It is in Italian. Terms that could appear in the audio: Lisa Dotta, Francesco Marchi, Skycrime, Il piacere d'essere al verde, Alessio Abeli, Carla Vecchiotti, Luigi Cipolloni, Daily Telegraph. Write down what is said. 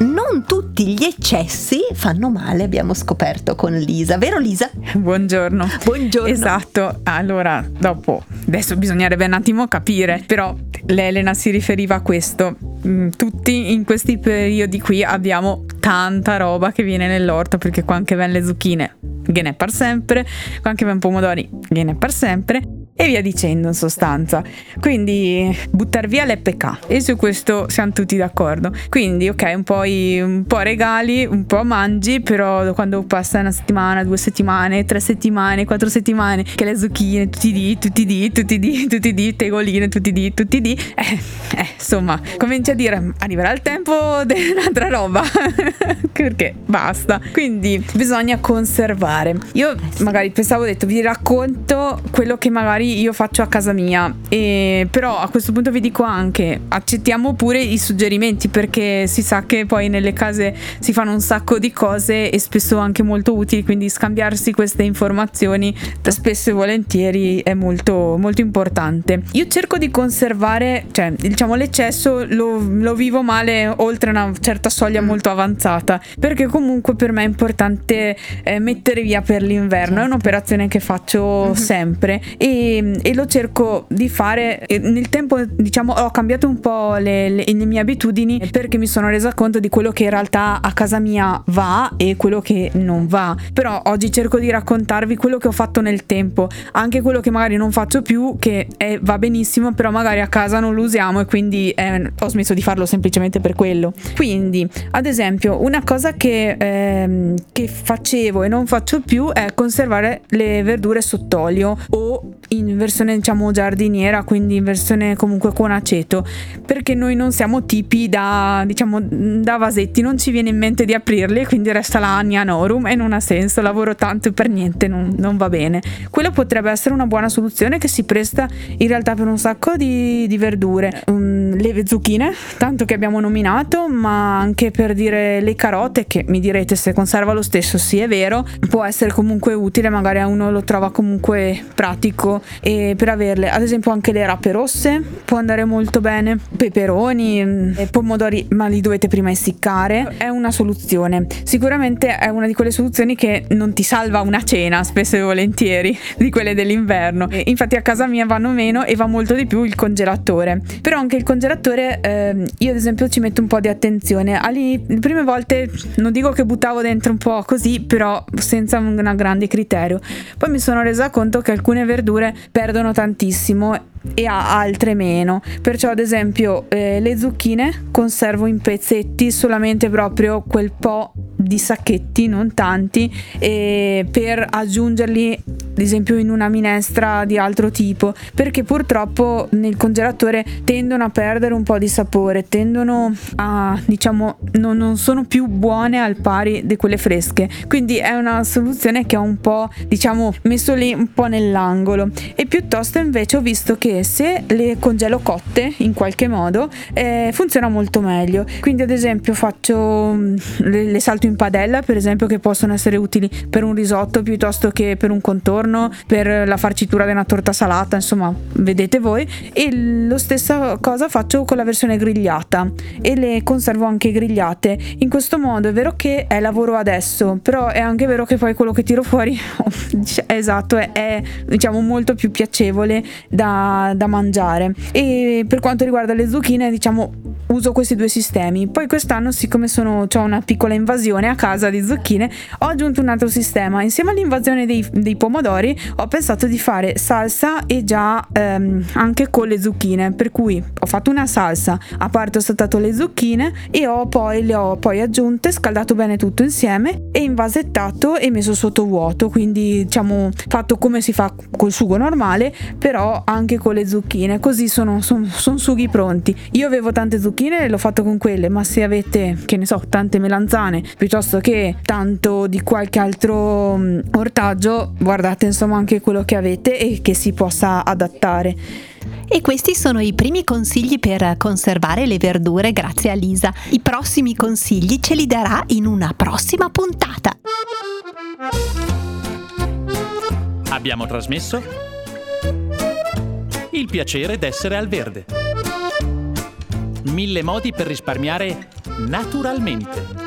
Non tutti gli eccessi fanno male, abbiamo scoperto con Lisa, vero Lisa? Buongiorno. Esatto, allora dopo, adesso bisognerebbe un attimo capire, però l'Elena si riferiva a questo. Tutti in questi periodi qui abbiamo tanta roba che viene nell'orto, perché qua anche ven le zucchine, viene per sempre, qua anche ven pomodori, viene per sempre, e via dicendo in sostanza. Quindi buttar via le pecca, e su questo siamo tutti d'accordo. Quindi ok, un po' regali, un po' mangi, però quando passa una settimana, 2 settimane, 3 settimane, 4 settimane, che le zucchine tutti i dì, tegoline tutti i dì, insomma comincia a dire arriverà il tempo dell'altra roba perché basta. Quindi bisogna conservare. Io magari pensavo, ho detto vi racconto quello che magari io faccio a casa mia, però a questo punto vi dico anche accettiamo pure i suggerimenti, perché si sa che poi nelle case si fanno un sacco di cose e spesso anche molto utili, quindi scambiarsi queste informazioni spesso e volentieri è molto molto importante. Io cerco di conservare, cioè diciamo l'eccesso lo vivo male oltre una certa soglia molto avanzata, perché comunque per me è importante mettere via per l'inverno, è un'operazione che faccio sempre e lo cerco di fare. Nel tempo diciamo ho cambiato un po' le mie abitudini, perché mi sono resa conto di quello che in realtà a casa mia va e quello che non va. Però oggi cerco di raccontarvi quello che ho fatto nel tempo, anche quello che magari non faccio più, che va benissimo, però magari a casa non lo usiamo e quindi ho smesso di farlo semplicemente per quello. Quindi ad esempio una cosa che facevo e non faccio più è conservare le verdure sott'olio o in versione diciamo giardiniera, quindi in versione comunque con aceto, perché noi non siamo tipi da diciamo da vasetti, non ci viene in mente di aprirli, quindi resta la nianorum e non ha senso, lavoro tanto per niente, non va bene. Quello potrebbe essere una buona soluzione che si presta in realtà per un sacco di verdure, le zucchine tanto che abbiamo nominato, ma anche per dire le carote, che mi direte se conserva lo stesso, sì è vero, può essere comunque utile, magari a uno lo trova comunque pratico e per averle. Ad esempio anche le rape rosse può andare molto bene, peperoni, pomodori, ma li dovete prima essiccare, è una soluzione. Sicuramente è una di quelle soluzioni che non ti salva una cena spesso e volentieri, di quelle dell'inverno, e infatti a casa mia vanno meno e va molto di più il congelatore. Però anche il congelatore io ad esempio ci metto un po' di attenzione. Le prime volte non dico che buttavo dentro un po' così, però senza un grande criterio, poi mi sono resa conto che alcune verdure perdono tantissimo e a altre meno. Perciò ad esempio le zucchine conservo in pezzetti, solamente proprio quel po' di sacchetti, non tanti, per aggiungerli ad esempio in una minestra di altro tipo, perché purtroppo nel congelatore tendono a perdere un po' di sapore, tendono a diciamo non sono più buone al pari di quelle fresche. Quindi è una soluzione che ho un po' diciamo messo lì un po' nell'angolo. E piuttosto invece ho visto che se le congelo cotte in qualche modo funziona molto meglio. Quindi ad esempio faccio le salto in padella, per esempio, che possono essere utili per un risotto piuttosto che per un contorno, per la farcitura di una torta salata, insomma vedete voi. E lo stessa cosa faccio con la versione grigliata e le conservo anche grigliate. In questo modo è vero che è lavoro adesso, però è anche vero che poi quello che tiro fuori esatto è diciamo molto più piacevole da mangiare. E per quanto riguarda le zucchine diciamo uso questi 2 sistemi. Poi quest'anno, siccome ho una piccola invasione a casa di zucchine, ho aggiunto un altro sistema. Insieme all'invasione dei pomodori ho pensato di fare salsa e già anche con le zucchine, per cui ho fatto una salsa, a parte ho saltato le zucchine e le ho poi aggiunte, scaldato bene tutto insieme e invasettato e messo sotto vuoto, quindi diciamo fatto come si fa col sugo normale, però anche con le zucchine, così sono sughi pronti. Io avevo tante zucchine, l'ho fatto con quelle, ma se avete che ne so tante melanzane piuttosto che tanto di qualche altro ortaggio, guardate insomma anche quello che avete e che si possa adattare. E questi sono i primi consigli per conservare le verdure grazie a Lisa. I prossimi consigli ce li darà in una prossima puntata. Abbiamo trasmesso Il piacere d'essere al verde. 1000 modi per risparmiare naturalmente.